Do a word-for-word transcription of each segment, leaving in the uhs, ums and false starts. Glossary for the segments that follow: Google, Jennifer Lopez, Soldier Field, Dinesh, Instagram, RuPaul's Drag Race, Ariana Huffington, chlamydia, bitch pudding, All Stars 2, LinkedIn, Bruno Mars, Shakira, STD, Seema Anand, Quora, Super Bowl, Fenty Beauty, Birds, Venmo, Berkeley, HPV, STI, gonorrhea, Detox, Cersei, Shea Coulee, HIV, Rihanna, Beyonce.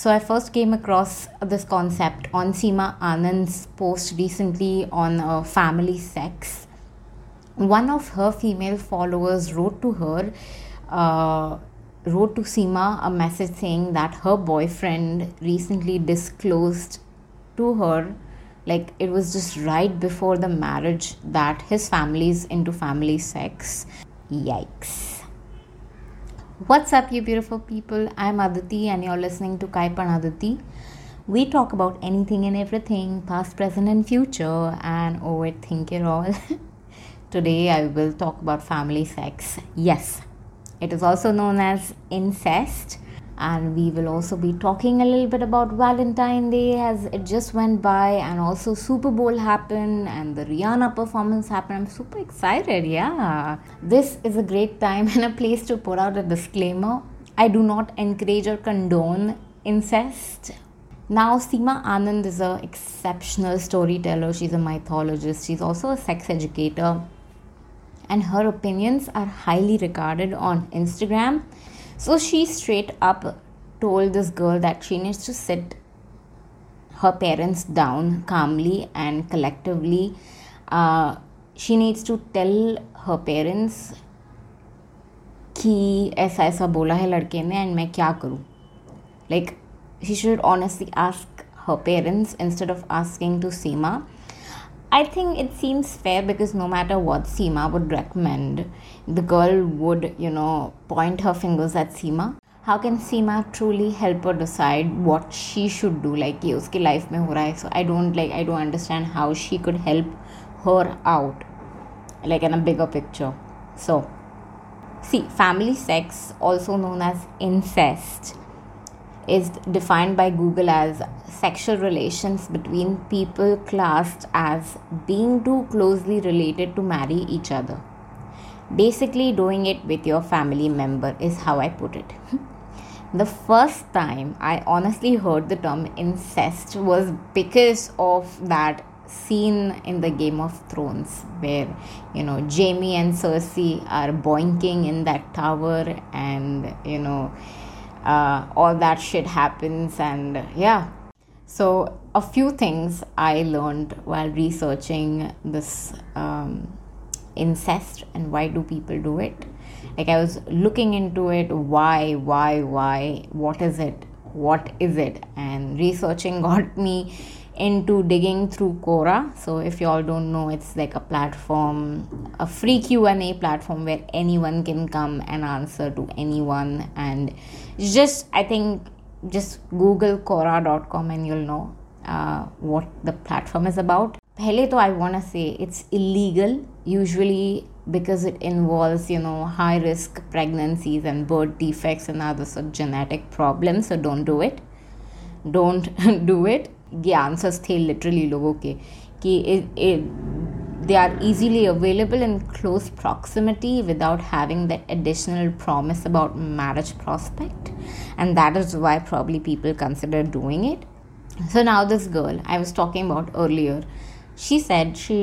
So I first came across this concept on Seema Anand's post recently on uh, family sex. One of her female followers wrote to her, uh, wrote to Seema a message saying that her boyfriend recently disclosed to her, like it was just right before the marriage, that his family's into family sex. Yikes. What's up, you beautiful people? I'm Aditi and you're listening to Kaipan Aditi. We talk about anything and everything, past, present and future, and overthink it all. Today I will talk about family sex. Yes, it is also known as incest. And we will also be talking a little bit about Valentine's Day as it just went by, and also Super Bowl happened and the Rihanna performance happened. I'm super excited, yeah. This is a great time and a place to put out a disclaimer. I do not encourage or condone incest. Now, Seema Anand is an exceptional storyteller. She's a mythologist. She's also a sex educator. And her opinions are highly regarded on Instagram. So she straight up told this girl that she needs to sit her parents down calmly and collectively. Uh, she needs to tell her parents कि ऐसा ऐसा बोला है लड़के ने and मैं क्या करूँ. Like, she should honestly ask her parents instead of asking to Seema. I think it seems fair because no matter what Seema would recommend, the girl would, you know, point her fingers at Seema. How can Seema truly help her decide what she should do? Like, ये उसकी life में हो रहा है. So I don't like, I don't understand how she could help her out, like in a bigger picture. So, see, family sex, also known as incest, is defined by Google as sexual relations between people classed as being too closely related to marry each other. Basically, doing it with your family member is how I put it. The first time I honestly heard the term incest was because of that scene in the Game of Thrones where, you know, Jaime and Cersei are boinking in that tower and, you know, Uh, all that shit happens. And yeah, so a few things I learned while researching this um, incest and why do people do it. Like, I was looking into it, why why why what is it what is it and researching got me into digging through Quora. So if you all don't know, it's like a platform, a free Q and A platform where anyone can come and answer to anyone. And just, I think, just Google Quora dot com and you'll know uh, what the platform is about. Pehle to I want to say it's illegal, usually because it involves, you know, high-risk pregnancies and birth defects and other sort of genetic problems. So don't do it. Don't do it. ये answers थे literally लोगों के कि they are easily available in close proximity without having that additional promise about marriage prospect and that is why probably people consider doing it. So now this girl I was talking about earlier, she said she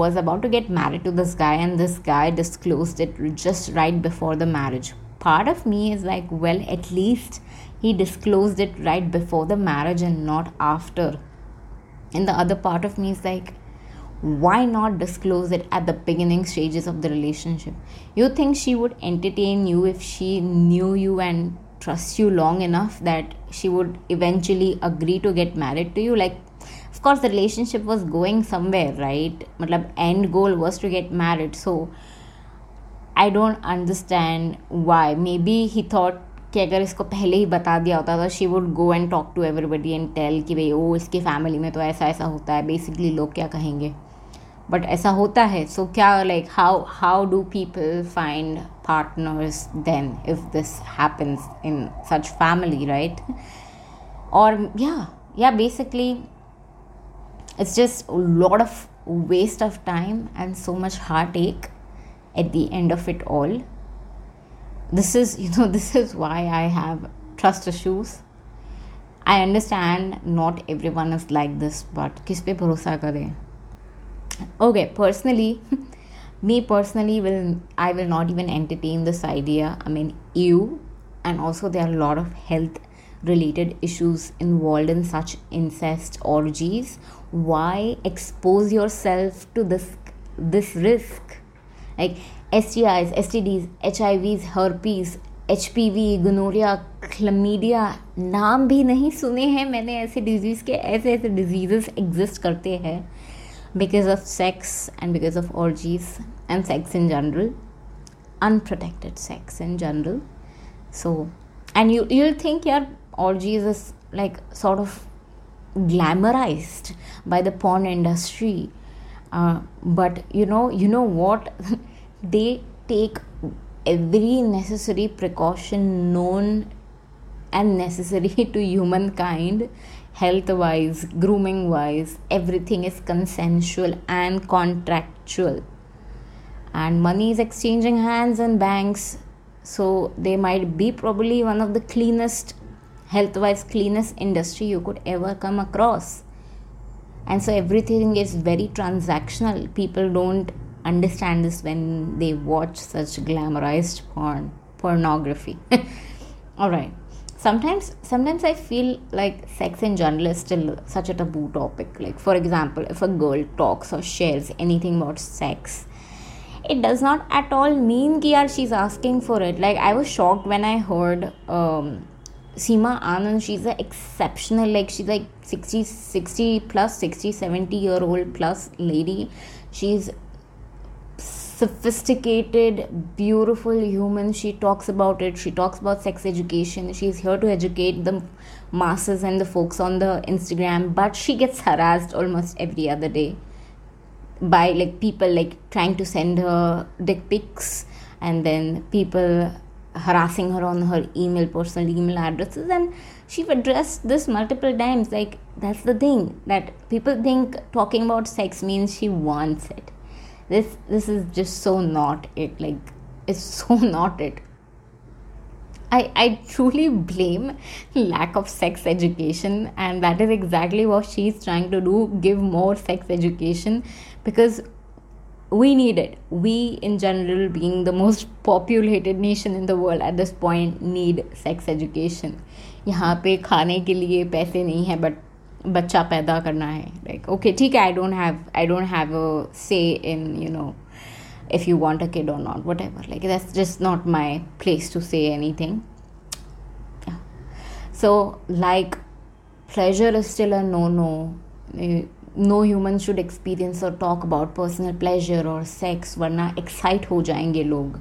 was about to get married to this guy and this guy disclosed it just right before the marriage. Part of me is like, well, at least he disclosed it right before the marriage and not after. And the other part of me is like, why not disclose it at the beginning stages of the relationship? You think she would entertain you if she knew you and trust you long enough that she would eventually agree to get married to you? Like, of course, the relationship was going somewhere, right? Matlab, end goal was to get married. So, I don't understand why. Maybe he thought कि अगर इसको पहले ही बता दिया होता तो she would go and talk to everybody and tell कि भाई ओ इसके फैमिली में तो ऐसा ऐसा होता है, बेसिकली लोग क्या कहेंगे. बट ऐसा होता है. सो क्या, like how how do people find partners then if this happens in such family, right? और या या basically it's just lot of waste of time and so much heartache at the end of it all. This is, you know, this is why I have trust issues. I understand not everyone is like this, but किस पे भरोसा करें? Okay, personally, me personally will, I will not even entertain this idea. I mean, ew, and also there are a lot of health related issues involved in such incest orgies? Why expose yourself to this this risk? Like S T Is, S T Ds, H I Vs, herpes, H P V, gonorrhea, chlamydia, नाम भी नहीं सुने हैं मैंने ऐसे disease के. ऐसे ऐसे डिजीज़ एग्जिस्ट करते हैं because of sex and because of orgies and sex in general, unprotected sex in general. So, and you, you'll think yeah, orgies is like sort of glamorized by the porn industry. Uh, but you know, you know what? They take every necessary precaution known and necessary to humankind, health-wise, grooming-wise. Everything is consensual and contractual. And money is exchanging hands in banks. So they might be probably one of the cleanest, health-wise cleanest industry you could ever come across. And so everything is very transactional. People don't understand this when they watch such glamorized porn, pornography. All right. Sometimes, sometimes I feel like sex in general is still such a taboo topic. Like, for example, if a girl talks or shares anything about sex, it does not at all mean ki yaar she's asking for it. Like, I was shocked when I heard um, Seema Anand. She's an exceptional, like she's like sixty, sixty plus, sixty, seventy year old plus lady. She's sophisticated, beautiful human. She talks about it. She talks about sex education. She's here to educate the masses and the folks on the Instagram. But she gets harassed almost every other day by like people like trying to send her dick pics, and then people harassing her on her email, personal email addresses. And she've addressed this multiple times. Like, that's the thing, that people think talking about sex means she wants it. This this is just so not it. Like, it's so not it. I, I truly blame lack of sex education, and that is exactly what she's trying to do, give more sex education, because we need it. We, in general, being the most populated nation in the world at this point, need sex education. यहाँ पे खाने के लिए पैसे नहीं है, but बच्चा पैदा करना है. लाइक ओके ठीक है, I don't have I don't have a say in you know if you want a kid और not whatever. Like that's just not my place to say anything. So like pleasure is still a no no. No human should experience और talk about personal pleasure और sex, वरना excite हो जाएंगे लोग.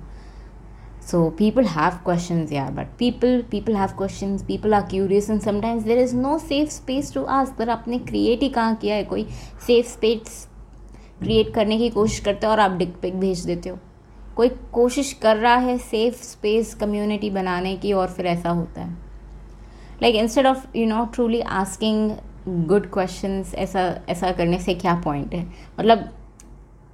So people have questions, yeah, but people people have questions, people are curious, and sometimes there is no safe space to ask. पर आपने create ही कहाँ किया है? कोई safe space create करने की कोशिश करते हो और आप dick pic भेज देते हो. कोई कोशिश कर रहा है safe space community बनाने की, और फिर ऐसा होता है. Like, instead of you know truly asking good questions, ऐसा ऐसा करने से क्या point है? मतलब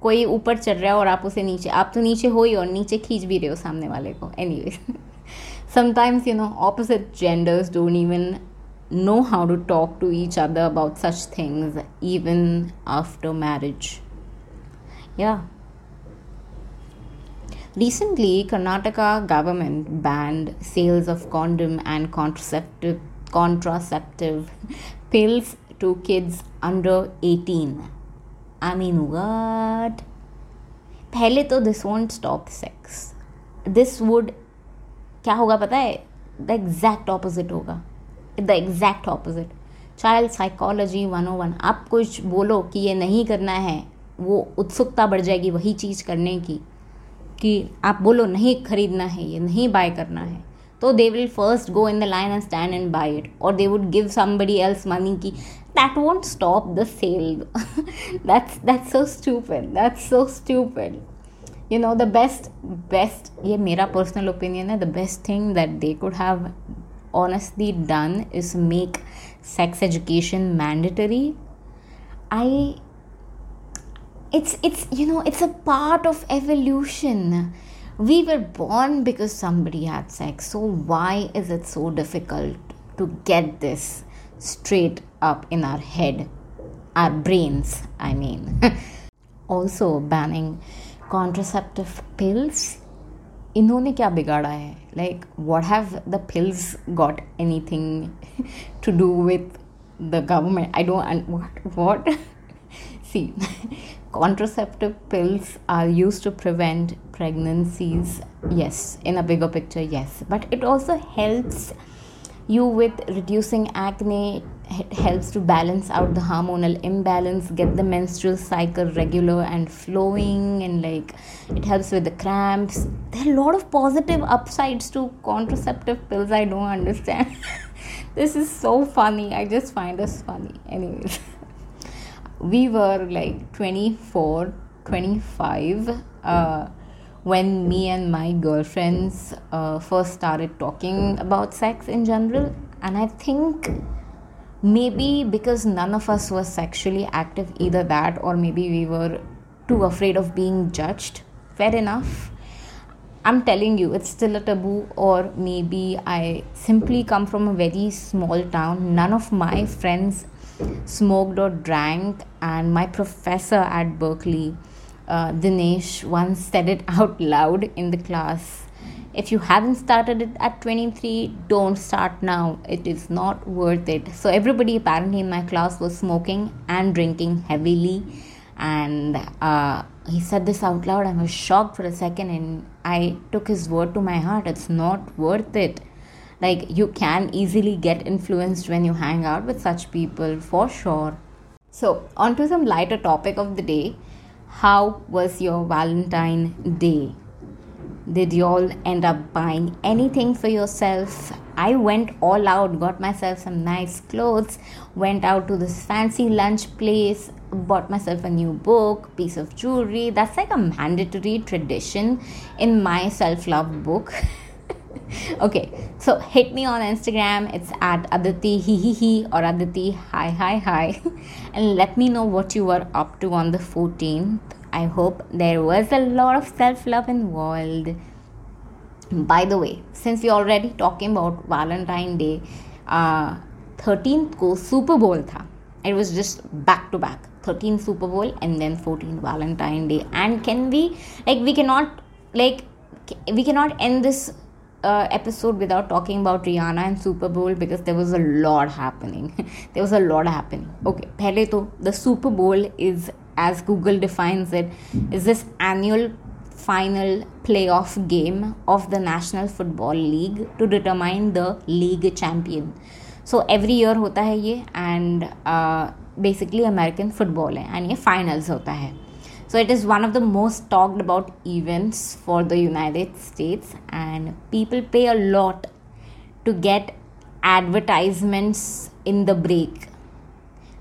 कोई ऊपर चढ़ रहा है और आप उसे नीचे, आप तो नीचे हो ही और नीचे खींच भी रहे हो सामने वाले को. Anyways, sometimes you know opposite genders don't even know how to talk to each other about such things even after marriage. Yeah recently Karnataka government banned sales of condom and contraceptive contraceptive pills to kids under eighteen. I mean, what? पहले तो this won't stop sex. This would, क्या होगा पता है? The exact opposite होगा. The exact opposite. Child psychology one oh one. आप कुछ बोलो कि ये नहीं करना है, वो उत्सुकता बढ़ जाएगी वही चीज़ करने की. कि आप बोलो नहीं खरीदना है, ये नहीं बाय करना है, तो they will first go in the line and stand and buy it. Or they would give somebody else money ki, that won't stop the sale. that's that's so stupid. That's so stupid. You know, the best, best, ये मेरा personal opinion है, the best thing that they could have honestly done is make sex education mandatory. I, it's, it's, you know, it's a part of evolution. We were born because somebody had sex. So why is it so difficult to get this straight up in our head, our brains, I mean? Also, banning contraceptive pills इन्होंने क्या बिगाड़ा है, like what have the pills got anything to do with the government, I don't what what see contraceptive pills are used to prevent pregnancies, yes, in a bigger picture, yes, but it also helps you with reducing acne, it helps to balance out the hormonal imbalance, get the menstrual cycle regular and flowing, and like it helps with the cramps. There are a lot of positive upsides to contraceptive pills. I don't understand. This is so funny. I just find this funny. Anyways, we were like twenty-four, twenty-five uh, when me and my girlfriends uh, first started talking about sex in general. And I think maybe because none of us were sexually active, either that or maybe we were too afraid of being judged. Fair enough. I'm telling you, it's still a taboo, or maybe I simply come from a very small town. None of my friends smoked or drank, and my professor at Berkeley, uh, Dinesh, once said it out loud in the class, if you haven't started it at twenty-three, don't start now, it is not worth it. So everybody apparently in my class was smoking and drinking heavily, and uh, he said this out loud. I was shocked for a second, and I took his word to my heart. It's not worth it. Like, you can easily get influenced when you hang out with such people, for sure. So, on to some lighter topic of the day. How was your Valentine Day? Did y'all end up buying anything for yourself? I went all out, got myself some nice clothes, went out to this fancy lunch place, bought myself a new book, piece of jewelry. That's like a mandatory tradition in my self-love book. Okay, so hit me on Instagram. It's at Aditi hee hee hee or Aditi hi hi hi, and let me know what you were up to on the fourteenth. I hope there was a lot of self-love involved. By the way, since we're already talking about Valentine Day, uh, thirteenth ko Super Bowl tha. It was just back to back, thirteen Super Bowl and then fourteen Valentine Day. And can we like we cannot like we cannot end this Uh, episode without talking about Rihanna and Super Bowl, because there was a lot happening. There was a lot happening. Okay, pehle to the Super Bowl is, as Google defines it, is this annual final playoff game of the National Football League to determine the league champion. So every year होता है ये, and uh, basically American football है, and ये finals होता है. So it is one of the most talked about events for the United States, and people pay a lot to get advertisements in the break.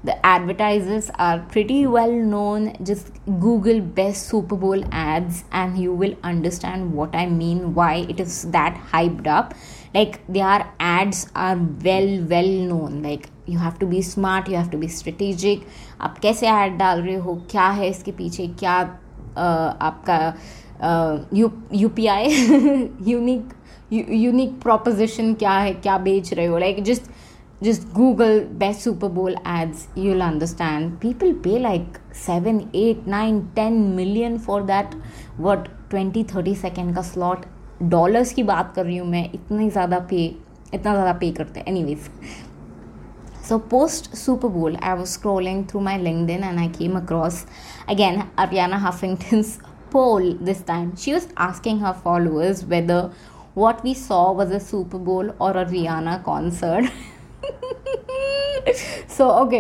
The advertisers are pretty well known. Just Google best Super Bowl ads and you will understand what I mean, why it is that hyped up. Like, their ads are well, well known. Like, you have to be smart, you have to be strategic. आप कैसे ad डाल रहे हो, क्या है इसके पीछे, क्या आपका U P I unique unique proposition क्या है, क्या बेच रहे हो. Like, just Just Google best Super Bowl ads, you'll understand. People pay like seven, eight, nine, ten million for that, what, twenty, thirty second का slot. Dollars की बात कर रही हूँ मैं, इतने ज़्यादा पे इतना ज़्यादा पे करते हैं. Anyways, so post Super Bowl, I was scrolling through my LinkedIn and I came across, again, Ariana Huffington's poll this time. She was asking her followers whether what we saw was a Super Bowl or a Rihanna concert. So, okay,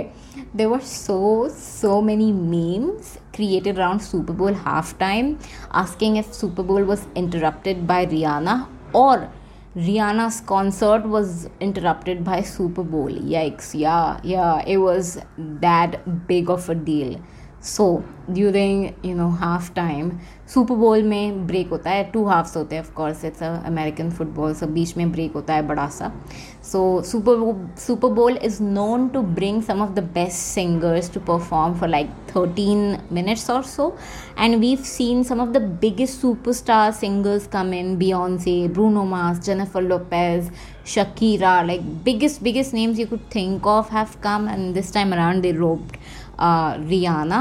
there were so, so many memes created around Super Bowl halftime, asking if Super Bowl was interrupted by Rihanna or Rihanna's concert was interrupted by Super Bowl. Yikes, yeah, yeah, it was that big of a deal. So, during, you know, halftime, Super Bowl में break होता है, two halves होते हैं, of course, it's a American football, so बीच में break होता है बड़ा सा. So, Super Bowl, Super Bowl is known to bring some of the best singers to perform for like thirteen minutes or so, and we've seen some of the biggest superstar singers come in, Beyonce, Bruno Mars, Jennifer Lopez, Shakira, like biggest, biggest names you could think of have come, and this time around they roped Uh, Rihanna,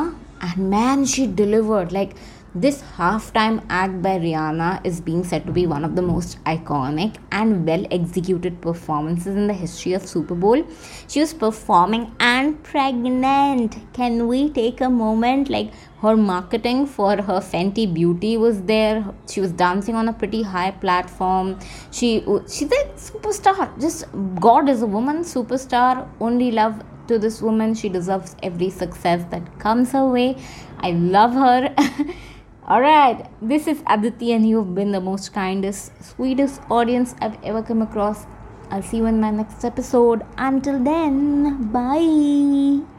and man, she delivered. Like, This halftime act by Rihanna is being said to be one of the most iconic and well-executed performances in the history of Super Bowl. She was performing and pregnant. Can we take a moment? Like, her marketing for her Fenty Beauty was there. She was dancing on a pretty high platform. She she's a superstar. Just God is a woman, superstar, only love to this woman. She deserves every success that comes her way. I love her. Alright, this is Aditi and you've been the most kindest, sweetest audience I've ever come across. I'll see you in my next episode. Until then, bye.